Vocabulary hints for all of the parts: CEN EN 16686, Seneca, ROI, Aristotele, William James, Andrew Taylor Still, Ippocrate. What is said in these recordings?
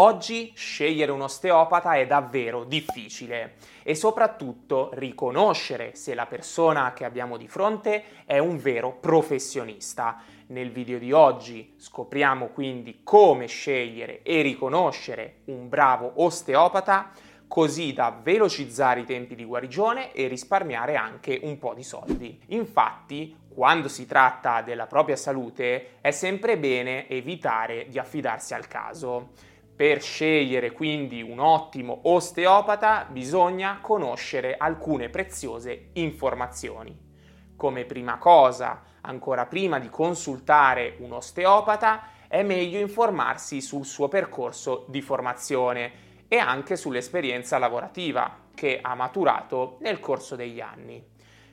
Oggi scegliere un osteopata è davvero difficile e soprattutto riconoscere se la persona che abbiamo di fronte è un vero professionista. Nel video di oggi scopriamo quindi come scegliere e riconoscere un bravo osteopata, così da velocizzare i tempi di guarigione e risparmiare anche un po' di soldi. Infatti, quando si tratta della propria salute, è sempre bene evitare di affidarsi al caso. Per scegliere quindi un ottimo osteopata bisogna conoscere alcune preziose informazioni. Come prima cosa, ancora prima di consultare un osteopata, è meglio informarsi sul suo percorso di formazione e anche sull'esperienza lavorativa che ha maturato nel corso degli anni.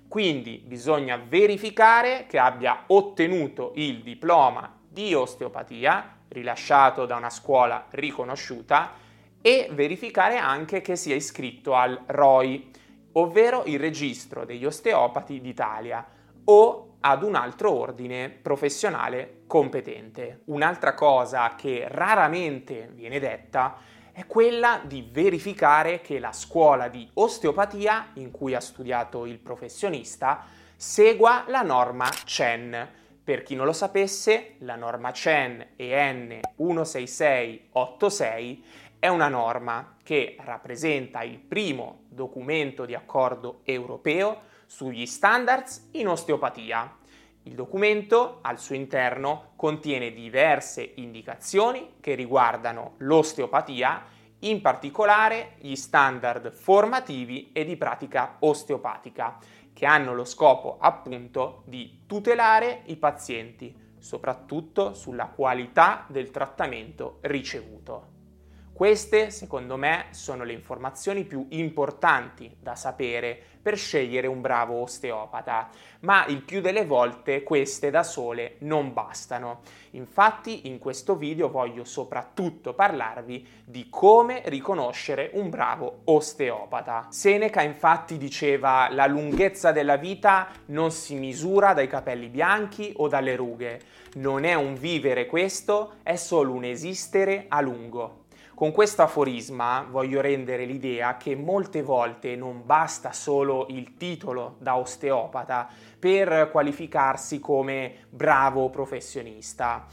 Quindi bisogna verificare che abbia ottenuto il diploma di osteopatia rilasciato da una scuola riconosciuta e verificare anche che sia iscritto al ROI, ovvero il Registro degli Osteopati d'Italia, o ad un altro ordine professionale competente. Un'altra cosa che raramente viene detta è quella di verificare che la scuola di osteopatia in cui ha studiato il professionista segua la norma CEN. Per chi non lo sapesse, la norma CEN EN 16686 è una norma che rappresenta il primo documento di accordo europeo sugli standards in osteopatia. Il documento al suo interno contiene diverse indicazioni che riguardano l'osteopatia, in particolare gli standard formativi e di pratica osteopatica, che hanno lo scopo appunto di tutelare i pazienti, soprattutto sulla qualità del trattamento ricevuto. Queste, secondo me, sono le informazioni più importanti da sapere per scegliere un bravo osteopata, ma il più delle volte queste da sole non bastano. Infatti, in questo video voglio soprattutto parlarvi di come riconoscere un bravo osteopata. Seneca infatti diceva: la lunghezza della vita non si misura dai capelli bianchi o dalle rughe. Non è un vivere questo, è solo un esistere a lungo. Con questo aforisma voglio rendere l'idea che molte volte non basta solo il titolo da osteopata per qualificarsi come bravo professionista.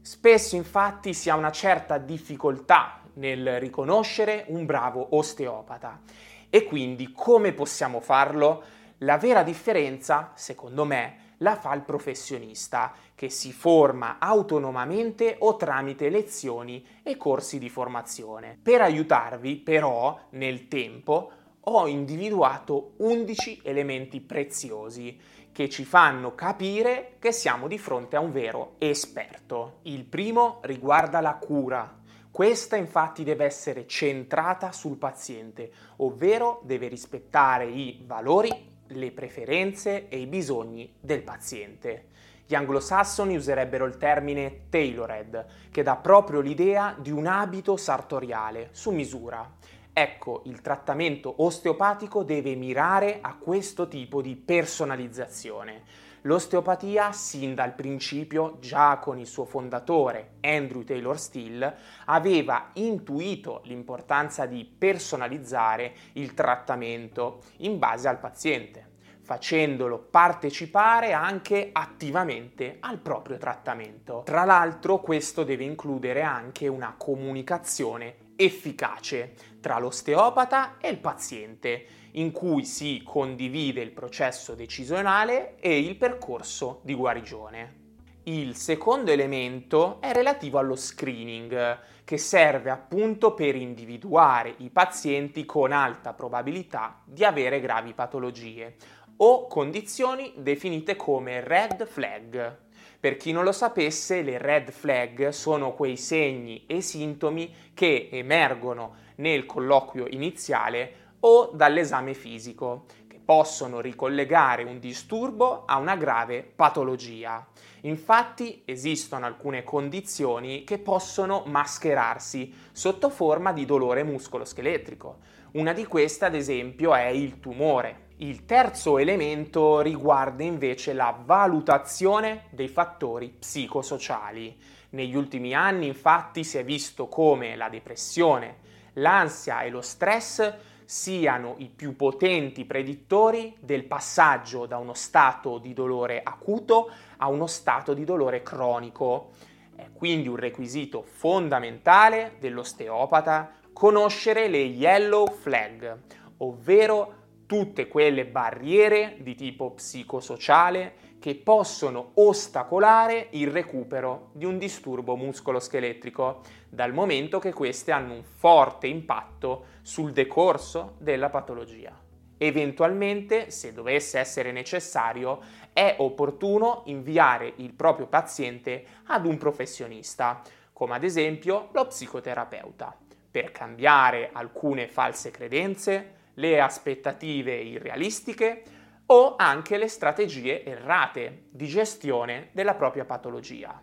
Spesso infatti si ha una certa difficoltà nel riconoscere un bravo osteopata. E quindi come possiamo farlo? La vera differenza, secondo me, la fa il professionista, che si forma autonomamente o tramite lezioni e corsi di formazione. Per aiutarvi, però, nel tempo, ho individuato 11 elementi preziosi che ci fanno capire che siamo di fronte a un vero esperto. Il primo riguarda la cura. Questa infatti deve essere centrata sul paziente, ovvero deve rispettare i valori, le preferenze e i bisogni del paziente. Gli anglosassoni userebbero il termine tailored, che dà proprio l'idea di un abito sartoriale, su misura. Ecco, il trattamento osteopatico deve mirare a questo tipo di personalizzazione. L'osteopatia, sin dal principio, già con il suo fondatore Andrew Taylor Still, aveva intuito l'importanza di personalizzare il trattamento in base al paziente, facendolo partecipare anche attivamente al proprio trattamento. Tra l'altro, questo deve includere anche una comunicazione efficace tra l'osteopata e il paziente, in cui si condivide il processo decisionale e il percorso di guarigione. Il secondo elemento è relativo allo screening, che serve appunto per individuare i pazienti con alta probabilità di avere gravi patologie o condizioni definite come red flag. Per chi non lo sapesse, le red flag sono quei segni e sintomi che emergono nel colloquio iniziale o dall'esame fisico, che possono ricollegare un disturbo a una grave patologia. Infatti esistono alcune condizioni che possono mascherarsi sotto forma di dolore muscoloscheletrico. Una di queste, ad esempio, è il tumore. Il terzo elemento riguarda invece la valutazione dei fattori psicosociali. Negli ultimi anni, infatti, si è visto come la depressione, l'ansia e lo stress siano i più potenti predittori del passaggio da uno stato di dolore acuto a uno stato di dolore cronico. È quindi un requisito fondamentale dell'osteopata conoscere le yellow flag, ovvero tutte quelle barriere di tipo psicosociale che possono ostacolare il recupero di un disturbo muscoloscheletrico, dal momento che queste hanno un forte impatto sul decorso della patologia. Eventualmente, se dovesse essere necessario, è opportuno inviare il proprio paziente ad un professionista, come ad esempio lo psicoterapeuta, per cambiare alcune false credenze, le aspettative irrealistiche, o anche le strategie errate di gestione della propria patologia.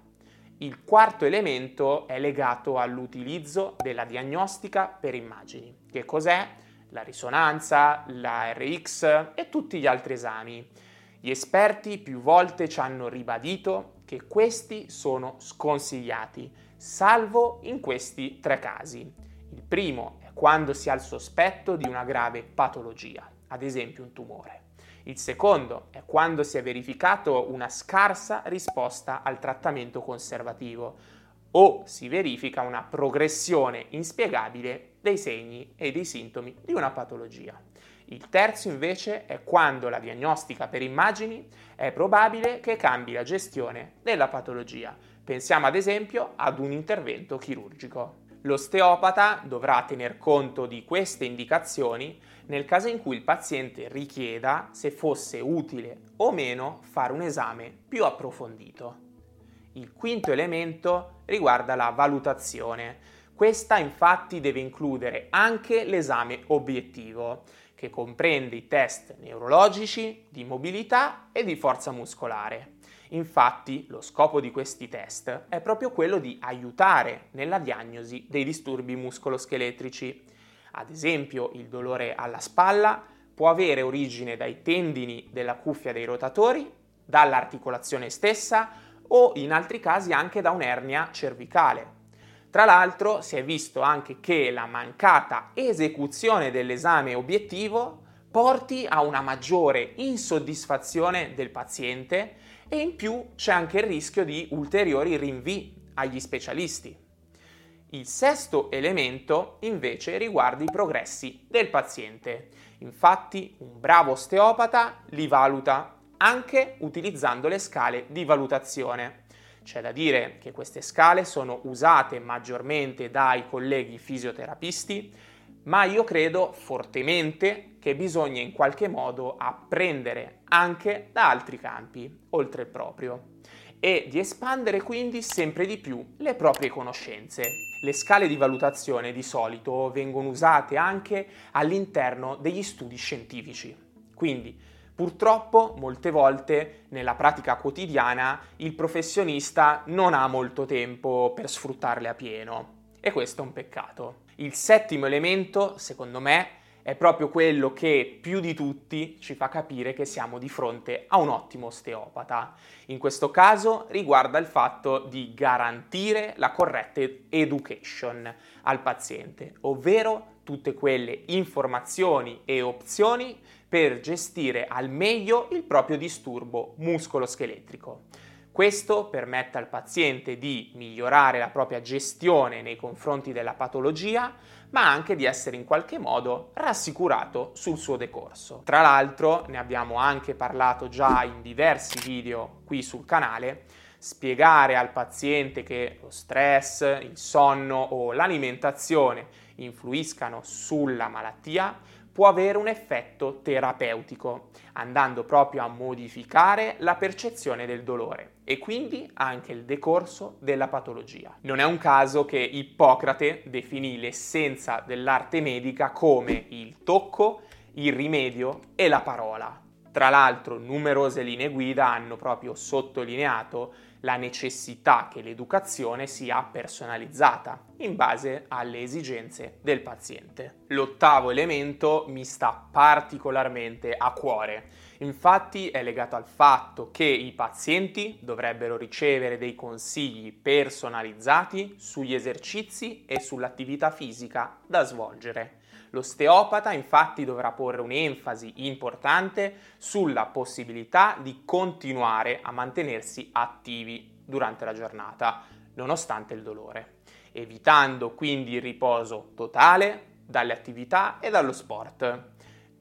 Il quarto elemento è legato all'utilizzo della diagnostica per immagini. Che cos'è? La risonanza, la RX e tutti gli altri esami. Gli esperti più volte ci hanno ribadito che questi sono sconsigliati, salvo in questi tre casi. Il primo è quando si ha il sospetto di una grave patologia, ad esempio un tumore. Il secondo è quando si è verificato una scarsa risposta al trattamento conservativo o si verifica una progressione inspiegabile dei segni e dei sintomi di una patologia. Il terzo invece è quando la diagnostica per immagini è probabile che cambi la gestione della patologia. Pensiamo ad esempio ad un intervento chirurgico. L'osteopata dovrà tener conto di queste indicazioni nel caso in cui il paziente richieda se fosse utile o meno fare un esame più approfondito. Il quinto elemento riguarda la valutazione. Questa infatti deve includere anche l'esame obiettivo, che comprende i test neurologici, di mobilità e di forza muscolare. Infatti, lo scopo di questi test è proprio quello di aiutare nella diagnosi dei disturbi muscoloscheletrici. Ad esempio, il dolore alla spalla può avere origine dai tendini della cuffia dei rotatori, dall'articolazione stessa o in altri casi anche da un'ernia cervicale. Tra l'altro, si è visto anche che la mancata esecuzione dell'esame obiettivo porti a una maggiore insoddisfazione del paziente e in più c'è anche il rischio di ulteriori rinvii agli specialisti. Il sesto elemento invece riguarda i progressi del paziente. Infatti un bravo osteopata li valuta anche utilizzando le scale di valutazione. C'è da dire che queste scale sono usate maggiormente dai colleghi fisioterapisti, ma io credo fortemente che bisogna in qualche modo apprendere anche da altri campi, oltre il proprio, e di espandere quindi sempre di più le proprie conoscenze. Le scale di valutazione di solito vengono usate anche all'interno degli studi scientifici, quindi purtroppo molte volte nella pratica quotidiana il professionista non ha molto tempo per sfruttarle a pieno, e questo è un peccato. Il settimo elemento, secondo me, è proprio quello che più di tutti ci fa capire che siamo di fronte a un ottimo osteopata. In questo caso riguarda il fatto di garantire la corretta education al paziente, ovvero tutte quelle informazioni e opzioni per gestire al meglio il proprio disturbo muscoloscheletrico. Questo permette al paziente di migliorare la propria gestione nei confronti della patologia, ma anche di essere in qualche modo rassicurato sul suo decorso. Tra l'altro, ne abbiamo anche parlato già in diversi video qui sul canale, spiegare al paziente che lo stress, il sonno o l'alimentazione influiscano sulla malattia può avere un effetto terapeutico, andando proprio a modificare la percezione del dolore e quindi anche il decorso della patologia. Non è un caso che Ippocrate definì l'essenza dell'arte medica come il tocco, il rimedio e la parola. Tra l'altro, numerose linee guida hanno proprio sottolineato la necessità che l'educazione sia personalizzata, in base alle esigenze del paziente. L'ottavo elemento mi sta particolarmente a cuore, infatti è legato al fatto che i pazienti dovrebbero ricevere dei consigli personalizzati sugli esercizi e sull'attività fisica da svolgere. L'osteopata infatti dovrà porre un'enfasi importante sulla possibilità di continuare a mantenersi attivi durante la giornata, nonostante il dolore, evitando quindi il riposo totale dalle attività e dallo sport.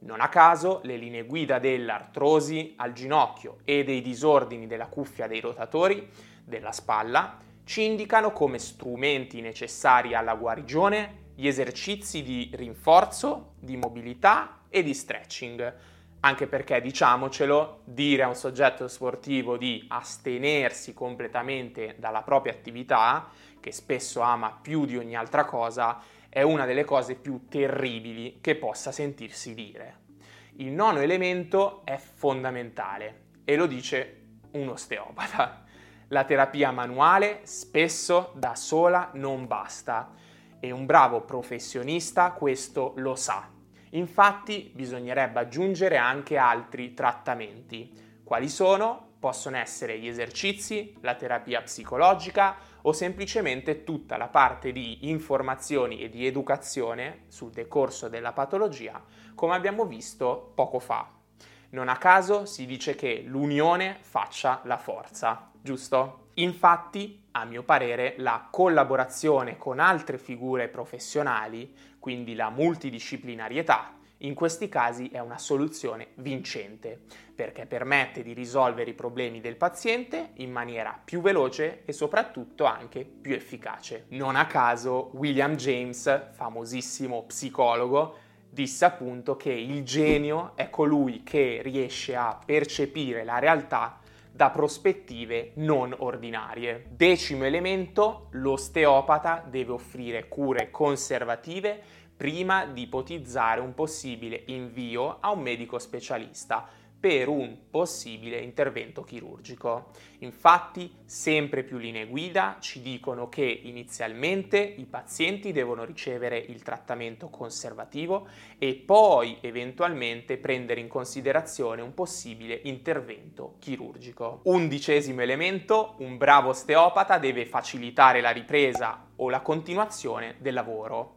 Non a caso le linee guida dell'artrosi al ginocchio e dei disordini della cuffia dei rotatori della spalla ci indicano come strumenti necessari alla guarigione gli esercizi di rinforzo, di mobilità e di stretching, anche perché, diciamocelo, dire a un soggetto sportivo di astenersi completamente dalla propria attività, che spesso ama più di ogni altra cosa, è una delle cose più terribili che possa sentirsi dire. Il nono elemento è fondamentale e lo dice un osteopata. La terapia manuale spesso da sola non basta. E un bravo professionista questo lo sa. Infatti bisognerebbe aggiungere anche altri trattamenti. Quali sono? Possono essere gli esercizi, la terapia psicologica o semplicemente tutta la parte di informazioni e di educazione sul decorso della patologia, come abbiamo visto poco fa. Non a caso si dice che l'unione faccia la forza, giusto? Infatti, a mio parere, la collaborazione con altre figure professionali, quindi la multidisciplinarietà, in questi casi è una soluzione vincente, perché permette di risolvere i problemi del paziente in maniera più veloce e soprattutto anche più efficace. Non a caso William James, famosissimo psicologo, disse appunto che il genio è colui che riesce a percepire la realtà da prospettive non ordinarie. Decimo elemento, l'osteopata deve offrire cure conservative prima di ipotizzare un possibile invio a un medico specialista per un possibile intervento chirurgico. Infatti, sempre più linee guida ci dicono che inizialmente i pazienti devono ricevere il trattamento conservativo e poi eventualmente prendere in considerazione un possibile intervento chirurgico. Undicesimo elemento, un bravo osteopata deve facilitare la ripresa o la continuazione del lavoro.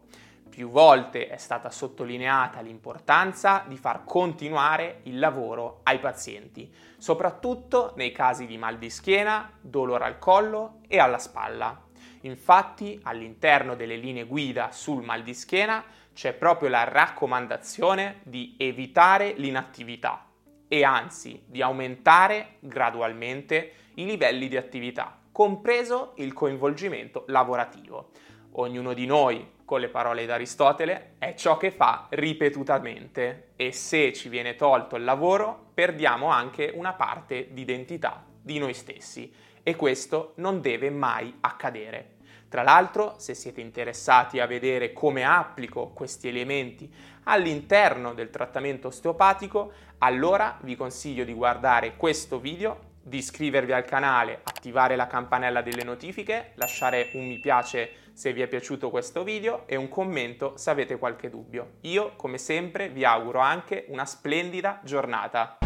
Più volte è stata sottolineata l'importanza di far continuare il lavoro ai pazienti, soprattutto nei casi di mal di schiena, dolore al collo e alla spalla. Infatti, all'interno delle linee guida sul mal di schiena c'è proprio la raccomandazione di evitare l'inattività e anzi di aumentare gradualmente i livelli di attività, compreso il coinvolgimento lavorativo. Ognuno di noi, con le parole di Aristotele, è ciò che fa ripetutamente e se ci viene tolto il lavoro perdiamo anche una parte di identità di noi stessi e questo non deve mai accadere. Tra l'altro, se siete interessati a vedere come applico questi elementi all'interno del trattamento osteopatico, allora vi consiglio di guardare questo video, di iscrivervi al canale, attivare la campanella delle notifiche, lasciare un mi piace se vi è piaciuto questo video e un commento se avete qualche dubbio. Io, come sempre, vi auguro anche una splendida giornata.